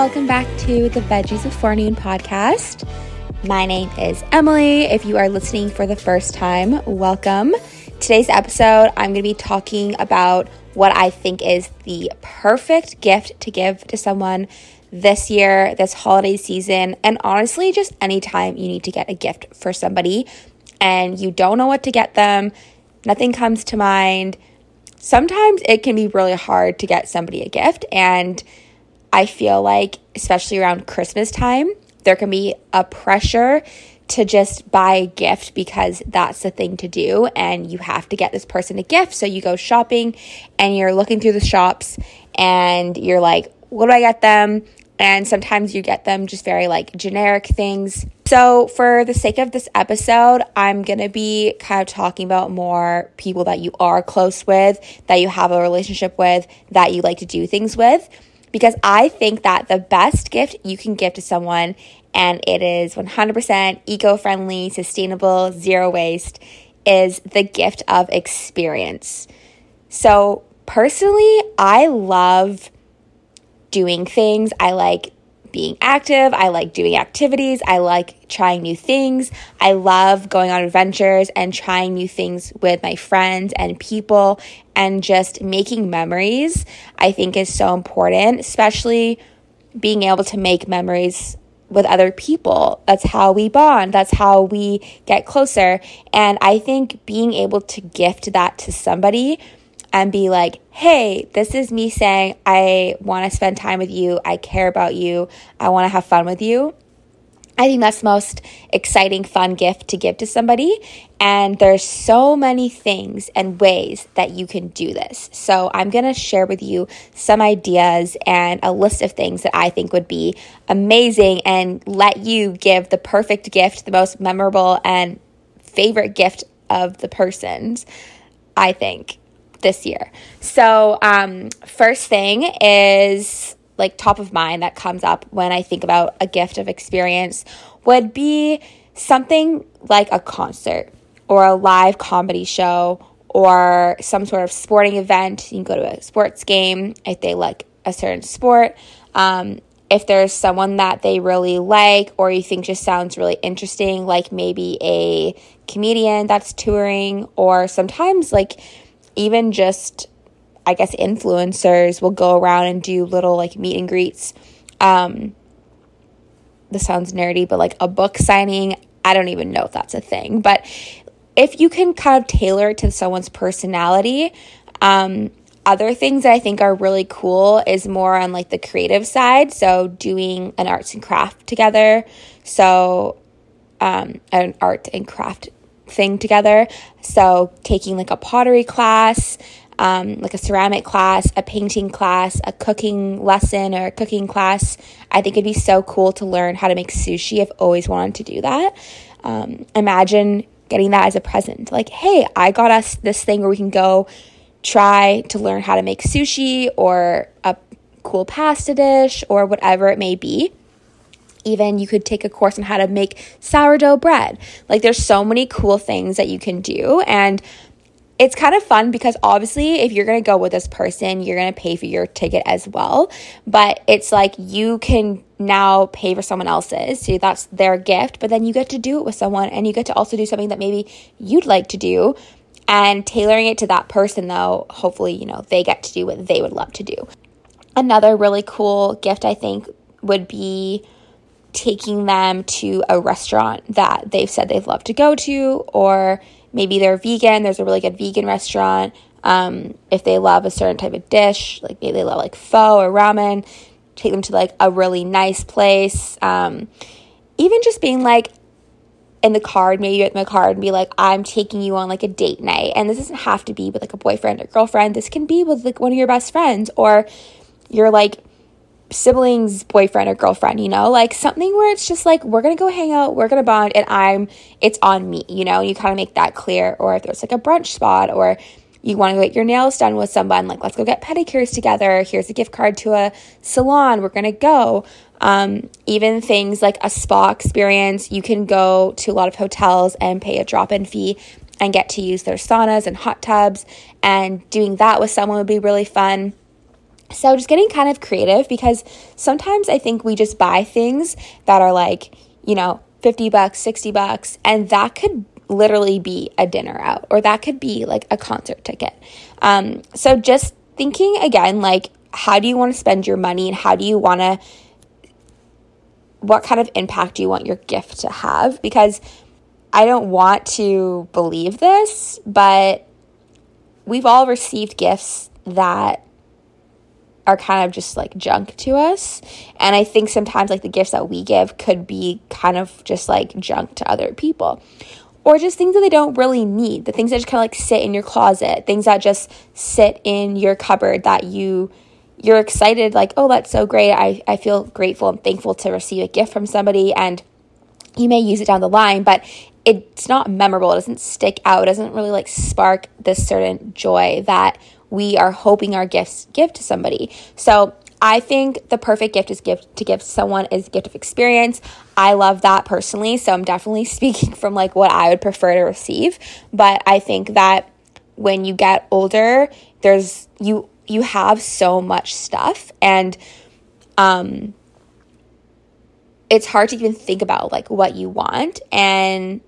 welcome back to the Veggies of Forenoon podcast. My name is Emily. If you are listening for the first time, welcome. Today's episode, I'm going to be talking about what I think is the perfect gift to give to someone this year, this holiday season, and honestly, just anytime you need to get a gift for somebody and you don't know what to get them, nothing comes to mind. Sometimes it can be really hard to get somebody a gift, and I feel like, especially around Christmas time, there can be a pressure to just buy a gift because that's the thing to do and you have to get this person a gift. So you go shopping and you're looking through the shops and you're like, what do I get them? And sometimes you get them just very like generic things. So for the sake of this episode, I'm going to be kind of talking about more people that you are close with, that you have a relationship with, that you like to do things with. Because I think that the best gift you can give to someone, and it is 100% eco-friendly, sustainable, zero waste, is the gift of experience. So personally, I love doing things. I like being active. I like doing activities. I like trying new things. I love going on adventures and trying new things with my friends and people, and just making memories, I think, is so important, especially being able to make memories with other people. That's how we bond. That's how we get closer. And I think being able to gift that to somebody and be like, hey, this is me saying I want to spend time with you, I care about you, I want to have fun with you. I think that's the most exciting, fun gift to give to somebody. And there's so many things and ways that you can do this. So I'm going to share with you some ideas and a list of things that I think would be amazing and let you give the perfect gift, the most memorable and favorite gift of the person's, I think, this year. So first thing is, like, top of mind that comes up when I think about a gift of experience would be something like a concert or a live comedy show or some sort of sporting event. You can go to a sports game if they like a certain sport. If there's someone that they really like or you think just sounds really interesting, like maybe a comedian that's touring, or sometimes like even just, I guess, influencers will go around and do little like meet and greets. This sounds nerdy, but like a book signing, I don't even know if that's a thing. But if you can kind of tailor it to someone's personality, other things that I think are really cool is more on like the creative side. So doing an arts and craft together. So an art and craft thing together. So taking like a pottery class, like a ceramic class, a painting class, a cooking lesson or a cooking class. I think it'd be so cool to learn how to make sushi. I've always wanted to do that. Imagine getting that as a present. Like, hey, I got us this thing where we can go try to learn how to make sushi or a cool pasta dish or whatever it may be. Even you could take a course on how to make sourdough bread. Like, there's so many cool things that you can do, and it's kind of fun because obviously if you're going to go with this person, you're going to pay for your ticket as well. But it's like you can now pay for someone else's. So that's their gift. But then you get to do it with someone, and you get to also do something that maybe you'd like to do. And tailoring it to that person, though, hopefully, you know, they get to do what they would love to do. Another really cool gift, I think, would be taking them to a restaurant that they've said they've loved to go to, or maybe they're vegan. There's a really good vegan restaurant. If they love a certain type of dish, like maybe they love like pho or ramen, take them to like a really nice place. Even just being like in the card, maybe you get them a card and be like, I'm taking you on like a date night. And this doesn't have to be with like a boyfriend or girlfriend. This can be with like one of your best friends or your like siblings' boyfriend or girlfriend, you know, like something where it's just like, we're gonna go hang out, we're gonna bond, and it's on me, you know. You kind of make that clear. Or if there's like a brunch spot, or you want to go get your nails done with someone, like, let's go get pedicures together, here's a gift card to a salon, we're gonna go. Even things like a spa experience, you can go to a lot of hotels and pay a drop-in fee and get to use their saunas and hot tubs, and doing that with someone would be really fun. So just getting kind of creative, because sometimes I think we just buy things that are like, you know, $50, $60, and that could literally be a dinner out, or that could be like a concert ticket. So just thinking again, like, how do you want to spend your money, and how do you want to, what kind of impact do you want your gift to have? Because I don't want to believe this, but we've all received gifts that are kind of just like junk to us. And I think sometimes like the gifts that we give could be kind of just like junk to other people, or just things that they don't really need, the things that just kind of like sit in your closet, things that just sit in your cupboard that you're excited, like, oh, that's so great. I feel grateful and thankful to receive a gift from somebody, and you may use it down the line, but it's not memorable. It doesn't stick out. It doesn't really like spark this certain joy that we are hoping our gifts give to somebody. So I think the perfect gift is to give someone is gift of experience. I love that personally. So I'm definitely speaking from like what I would prefer to receive. But I think that when you get older, there's you have so much stuff, and it's hard to even think about like what you want. And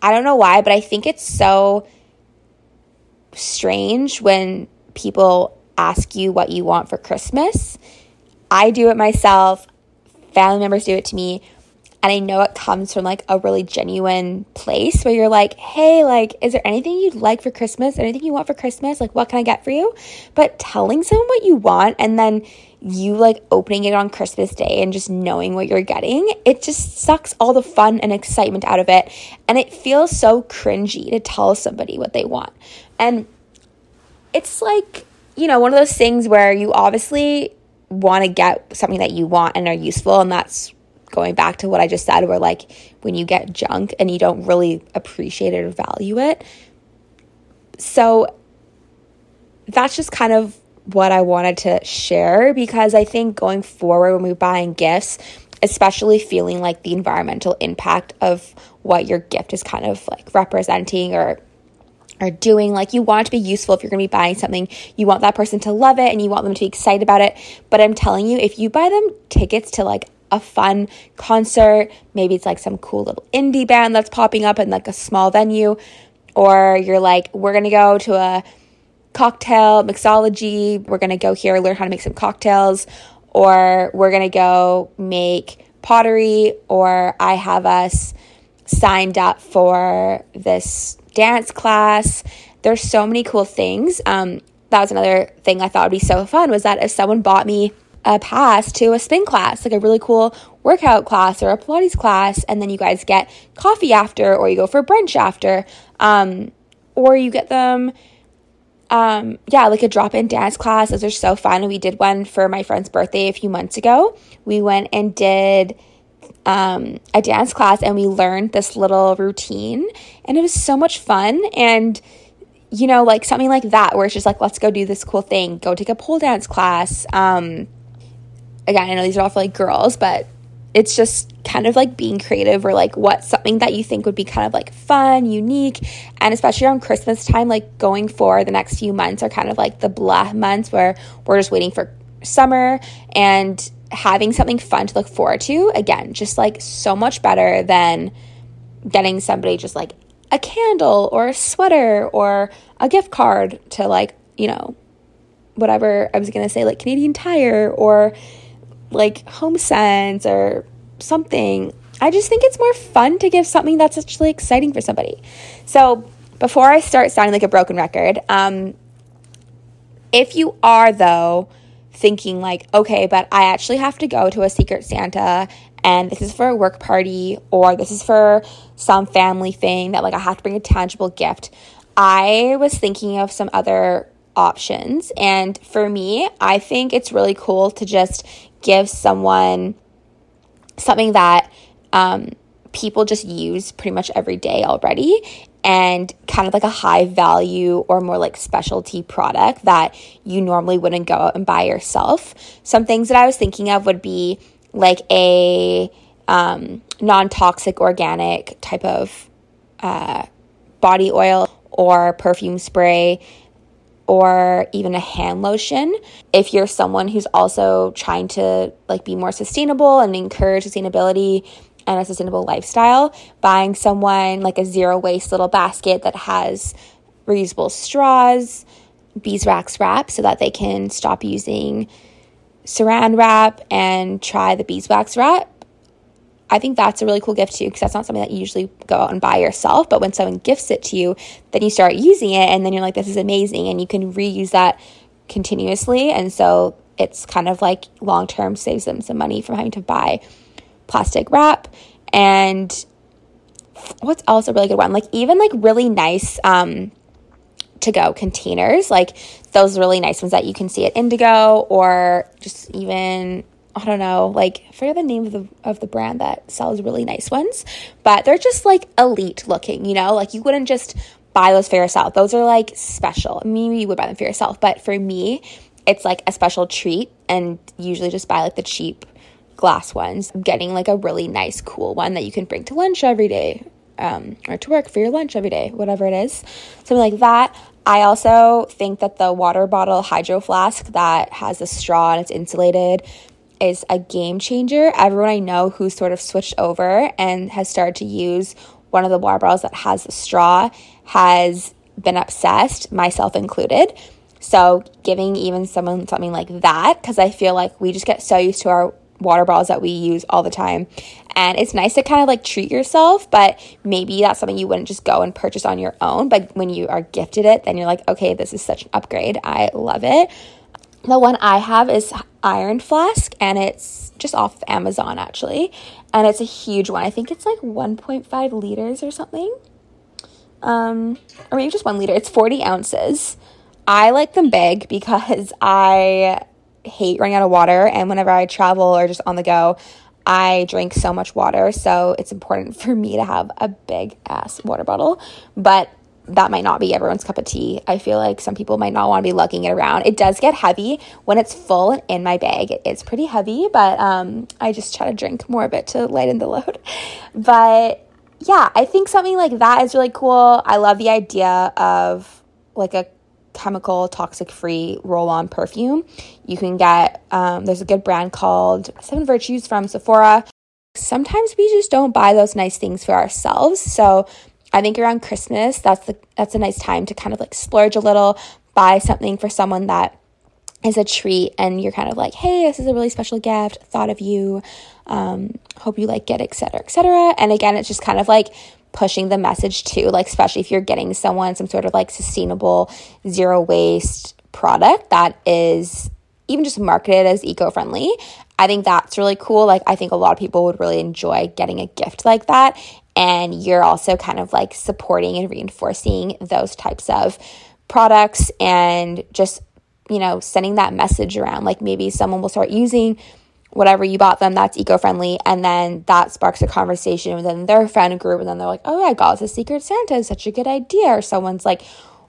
I don't know why, but I think it's so strange when people ask you what you want for Christmas. I do it myself. Family members do it to me. And I know it comes from like a really genuine place where you're like, hey, like, is there anything you'd like for Christmas? Anything you want for Christmas? Like, what can I get for you? But telling someone what you want and then you like opening it on Christmas Day and just knowing what you're getting, it just sucks all the fun and excitement out of it. And it feels so cringy to tell somebody what they want. And it's like, you know, one of those things where you obviously want to get something that you want and are useful, and that's going back to what I just said, where like when you get junk and you don't really appreciate it or value it. So that's just kind of what I wanted to share, because I think going forward when we're buying gifts, especially feeling like the environmental impact of what your gift is kind of like representing or doing, like you want it to be useful. If you're going to be buying something, you want that person to love it and you want them to be excited about it. But I'm telling you, if you buy them tickets to like a fun concert, maybe it's like some cool little indie band that's popping up in like a small venue, or you're like, we're gonna go to a cocktail mixology, we're gonna go here, learn how to make some cocktails, or we're gonna go make pottery, or I have us signed up for this dance class. There's so many cool things. That was another thing I thought would be so fun, was that if someone bought me a pass to a spin class, like a really cool workout class or a Pilates class, and then you guys get coffee after, or you go for brunch after, or you get them, like a drop-in dance class. Those are so fun. And we did one for my friend's birthday a few months ago. We went and did a dance class, and we learned this little routine, and it was so much fun. And you know, like something like that, where it's just like, let's go do this cool thing, go take a pole dance class. Again, I know these are all for like girls, but it's just kind of like being creative, or like what's something that you think would be kind of like fun, unique, and especially around Christmas time, like going for the next few months are kind of like the blah months where we're just waiting for summer, and having something fun to look forward to, again, just like so much better than getting somebody just like a candle or a sweater or a gift card to like, you know, whatever I was going to say, like Canadian Tire or like HomeSense or something. I just think it's more fun to give something that's actually exciting for somebody. So before I start sounding like a broken record, if you are though thinking like, okay, but I actually have to go to a Secret Santa, and this is for a work party, or this is for some family thing that like I have to bring a tangible gift, I was thinking of some other options. And for me, I think it's really cool to just give someone something that people just use pretty much every day already, and kind of like a high value or more like specialty product that you normally wouldn't go out and buy yourself. Some things that I was thinking of would be like a non-toxic organic type of body oil or perfume spray, or even a hand lotion. If you're someone who's also trying to like be more sustainable and encourage sustainability and a sustainable lifestyle, buying someone like a zero waste little basket that has reusable straws, beeswax wrap, so that they can stop using saran wrap and try the beeswax wrap. I think that's a really cool gift too, because that's not something that you usually go out and buy yourself. But when someone gifts it to you, then you start using it, and then you're like, this is amazing, and you can reuse that continuously. And so it's kind of like long-term saves them some money from having to buy plastic wrap. And what's else a really good one? Like even like really nice to-go containers, like those really nice ones that you can see at Indigo, or just even... I don't know, like, I forget the name of the brand that sells really nice ones, but they're just, like, elite looking, you know? Like, you wouldn't just buy those for yourself. Those are, like, special. Maybe you would buy them for yourself, but for me, it's, like, a special treat, and usually just buy, like, the cheap glass ones. I'm getting, like, a really nice, cool one that you can bring to lunch every day, or to work for your lunch every day, whatever it is, something like that. I also think that the water bottle hydro flask that has a straw and it's insulated is a game changer. Everyone I know who's sort of switched over and has started to use one of the water bottles that has the straw has been obsessed, myself included. So giving even someone something like that, because I feel like we just get so used to our water bottles that we use all the time, and it's nice to kind of like treat yourself, but maybe that's something you wouldn't just go and purchase on your own, but when you are gifted it, then you're like, okay, this is such an upgrade. I love it. The one I have is Iron Flask, and it's just off of Amazon, actually. And it's a huge one. I think it's like 1.5 liters or something. Or maybe just 1 liter. It's 40 ounces. I like them big because I hate running out of water. And whenever I travel or just on the go, I drink so much water. So it's important for me to have a big-ass water bottle. But that might not be everyone's cup of tea. I feel like some people might not want to be lugging it around. It does get heavy when it's full and in my bag. It's pretty heavy, but I just try to drink more of it to lighten the load. But yeah, I think something like that is really cool. I love the idea of like a chemical toxic-free roll-on perfume. You can get, there's a good brand called Seven Virtues from Sephora. Sometimes we just don't buy those nice things for ourselves, so I think around Christmas, that's a nice time to kind of like splurge a little, buy something for someone that is a treat, and you're kind of like, hey, this is a really special gift, thought of you, hope you like it, etc., etc. And again, it's just kind of like pushing the message too, like especially if you're getting someone some sort of like sustainable, zero waste product that is even just marketed as eco-friendly. I think that's really cool. Like I think a lot of people would really enjoy getting a gift like that. And you're also kind of like supporting and reinforcing those types of products and just, you know, sending that message around. Like maybe someone will start using whatever you bought them that's eco-friendly, and then that sparks a conversation within their friend group, and then they're like, oh yeah, I got this Secret Santa, is such a good idea. Or someone's like,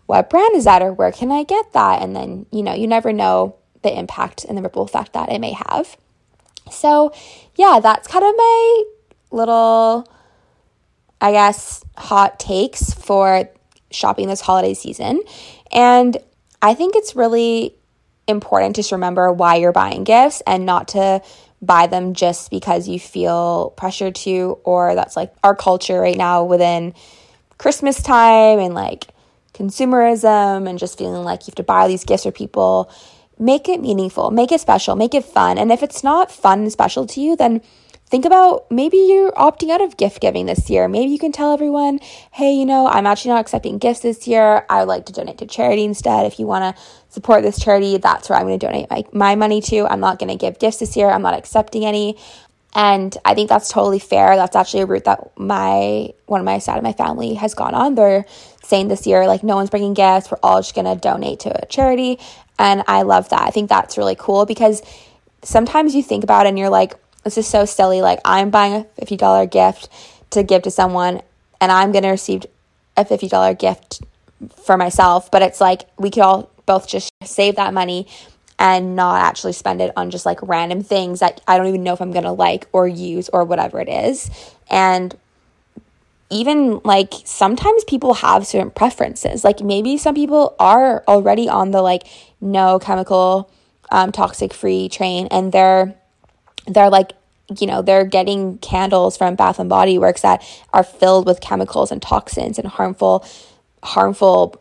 what brand is that, or where can I get that? And then, you know, you never know the impact and the ripple effect that it may have. So yeah, that's kind of my little, I guess, hot takes for shopping this holiday season. And I think it's really important to just remember why you're buying gifts and not to buy them just because you feel pressured to, or that's like our culture right now within Christmas time and like consumerism and just feeling like you have to buy these gifts for people. Make it meaningful, make it special, make it fun. And if it's not fun and special to you, then think about maybe you're opting out of gift giving this year. Maybe you can tell everyone, hey, you know, I'm actually not accepting gifts this year. I would like to donate to charity instead. If you want to support this charity, that's where I'm going to donate my money to. I'm not going to give gifts this year. I'm not accepting any. And I think that's totally fair. That's actually a route that one of my side of my family has gone on. They're saying this year, like, no one's bringing gifts. We're all just going to donate to a charity. And I love that. I think that's really cool, because sometimes you think about it and you're like, it's just so silly. Like, I'm buying a $50 gift to give to someone, and I'm going to receive a $50 gift for myself. But it's like, we could all both just save that money and not actually spend it on just like random things that I don't even know if I'm going to like or use or whatever it is. And even like sometimes people have certain preferences. Like maybe some people are already on the like no chemical, toxic free train, and they're like, you know, they're getting candles from Bath and Body Works that are filled with chemicals and toxins and harmful chemicals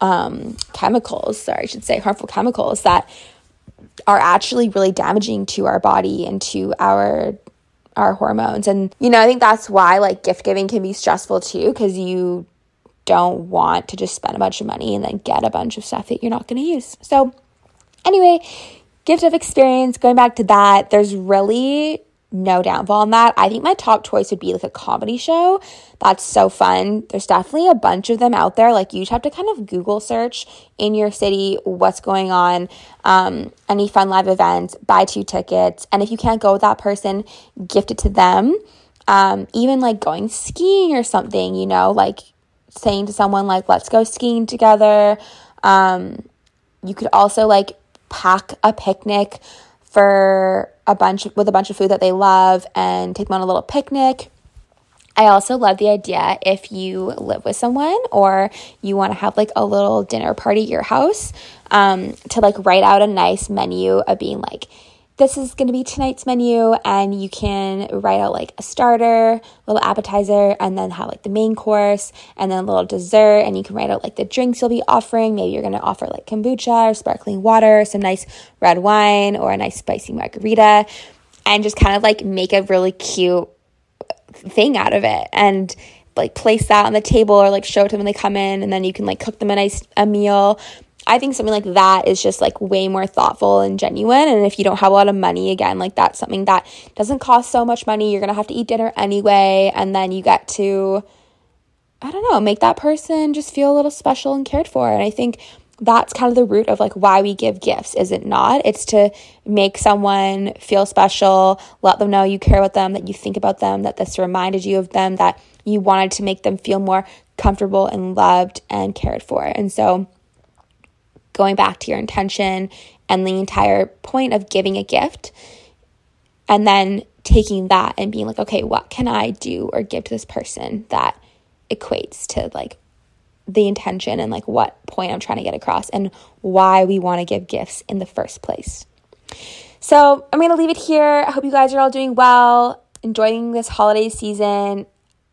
that are actually really damaging to our body and to our hormones. And, you know, I think that's why like gift giving can be stressful too, because you don't want to just spend a bunch of money and then get a bunch of stuff that you're not going to use. So anyway, gift of experience, going back to that, there's really no downfall on that. I think my top choice would be like a comedy show. That's so fun. There's definitely a bunch of them out there. Like you just have to kind of Google search in your city what's going on, any fun live events, buy 2 tickets. And if you can't go with that person, gift it to them. Even like going skiing or something, you know, like saying to someone like, let's go skiing together. You could also like pack a picnic with a bunch of food that they love and take them on a little picnic. I also love the idea if you live with someone or you want to have like a little dinner party at your house, to like write out a nice menu of being like, this is going to be tonight's menu, and you can write out like a starter, a little appetizer, and then have like the main course and then a little dessert, and you can write out like the drinks you'll be offering. Maybe you're going to offer like kombucha or sparkling water, some nice red wine or a nice spicy margarita, and just kind of like make a really cute thing out of it and like place that on the table or like show it to them when they come in, and then you can like cook them a nice meal. I think something like that is just like way more thoughtful and genuine. And if you don't have a lot of money, again, like that's something that doesn't cost so much money. You're going to have to eat dinner anyway. And then you get to, I don't know, make that person just feel a little special and cared for. And I think that's kind of the root of like why we give gifts, is it not? It's to make someone feel special, let them know you care about them, that you think about them, that this reminded you of them, that you wanted to make them feel more comfortable and loved and cared for. And so going back to your intention and the entire point of giving a gift, and then taking that and being like, okay, what can I do or give to this person that equates to like the intention and like what point I'm trying to get across and why we want to give gifts in the first place. So I'm going to leave it here. I hope you guys are all doing well, enjoying this holiday season.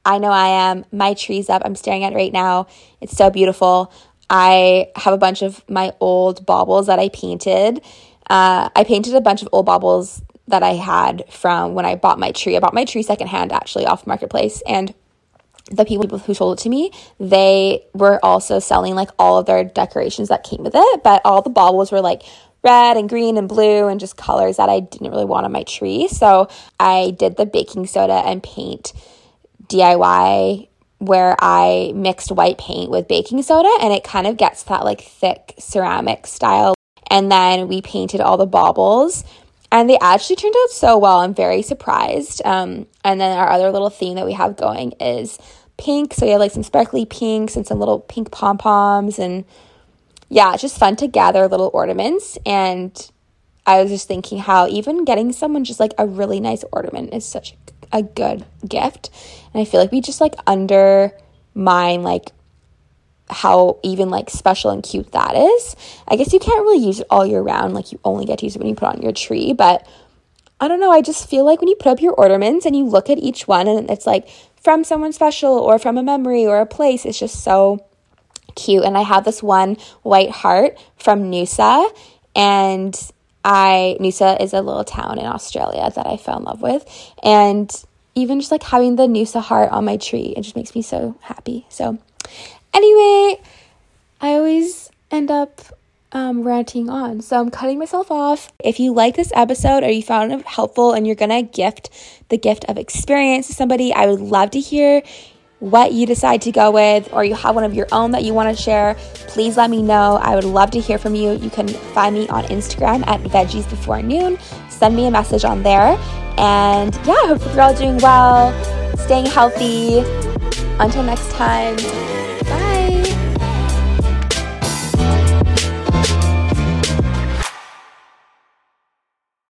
I know I am. My tree's up. I'm staring at it right now. It's so beautiful. I have a bunch of my old baubles that I painted. I painted a bunch of old baubles that I had from when I bought my tree. I bought my tree secondhand, actually, off Marketplace. And the people who sold it to me, they were also selling like all of their decorations that came with it. But all the baubles were like red and green and blue and just colors that I didn't really want on my tree. So I did the baking soda and paint DIY, where I mixed white paint with baking soda, and it kind of gets that like thick ceramic style. And then we painted all the baubles, and they actually turned out so well. I'm very surprised. And then our other little theme that we have going is pink. So we have like some sparkly pinks and some little pink pom-poms, and yeah, it's just fun to gather little ornaments. And I was just thinking how even getting someone just like a really nice ornament is such a good gift. And I feel like we just like undermine like how even like special and cute that is. I guess you can't really use it all year round, like you only get to use it when you put it on your tree, but I don't know, I just feel like when you put up your ornaments and you look at each one and it's like from someone special or from a memory or a place, it's just so cute. And I have this one white heart from Noosa, and Noosa is a little town in Australia that I fell in love with, and even just like having the Noosa heart on my tree, it just makes me so happy. So anyway, I always end up ranting on, so I'm cutting myself off. If you like this episode or you found it helpful and you're gonna gift the gift of experience to somebody, I would love to hear what you decide to go with, or you have one of your own that you want to share, please let me know. I would love to hear from you. You can find me on Instagram at veggiesbeforenoon. Send me a message on there. And yeah, I hope you're all doing well, staying healthy. Until next time.